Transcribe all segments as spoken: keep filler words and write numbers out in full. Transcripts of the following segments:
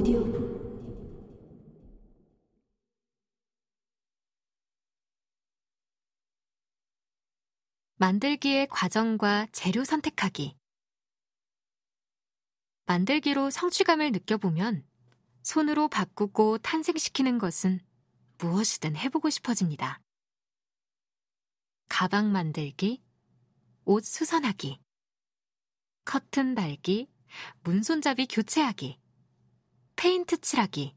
오디오북 만들기의 과정과 재료 선택하기. 만들기로 성취감을 느껴보면 손으로 바꾸고 탄생시키는 것은 무엇이든 해보고 싶어집니다. 가방 만들기, 옷 수선하기, 커튼 달기, 문손잡이 교체하기, 페인트 칠하기,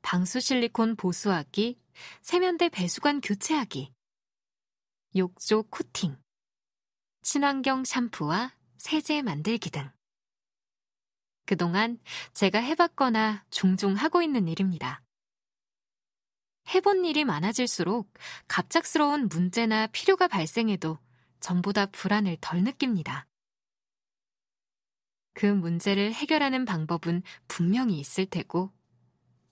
방수 실리콘 보수하기, 세면대 배수관 교체하기, 욕조 코팅, 친환경 샴푸와 세제 만들기 등 그동안 제가 해봤거나 종종 하고 있는 일입니다. 해본 일이 많아질수록 갑작스러운 문제나 필요가 발생해도 전보다 불안을 덜 느낍니다. 그 문제를 해결하는 방법은 분명히 있을 테고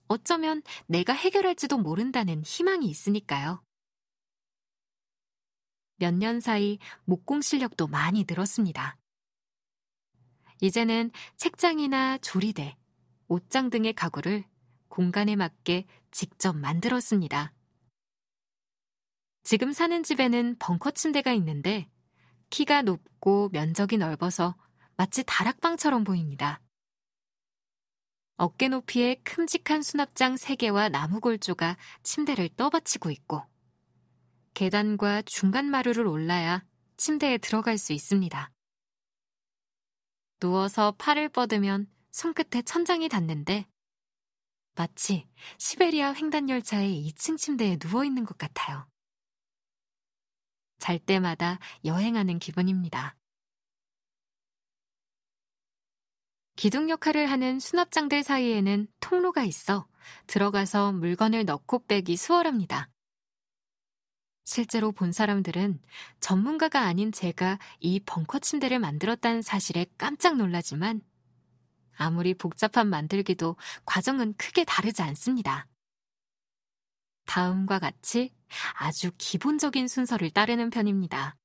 어쩌면 내가 해결할지도 모른다는 희망이 있으니까요. 몇 년 사이 목공 실력도 많이 늘었습니다. 이제는 책장이나 조리대, 옷장 등의 가구를 공간에 맞게 직접 만들었습니다. 지금 사는 집에는 벙커 침대가 있는데 키가 높고 면적이 넓어서 마치 다락방처럼 보입니다. 어깨 높이의 큼직한 수납장 세 개와 나무골조가 침대를 떠받치고 있고 계단과 중간 마루를 올라야 침대에 들어갈 수 있습니다. 누워서 팔을 뻗으면 손끝에 천장이 닿는데 마치 시베리아 횡단열차의 이 층 침대에 누워있는 것 같아요. 잘 때마다 여행하는 기분입니다. 기둥 역할을 하는 수납장들 사이에는 통로가 있어 들어가서 물건을 넣고 빼기 수월합니다. 실제로 본 사람들은 전문가가 아닌 제가 이 벙커 침대를 만들었다는 사실에 깜짝 놀라지만 아무리 복잡한 만들기도 과정은 크게 다르지 않습니다. 다음과 같이 아주 기본적인 순서를 따르는 편입니다.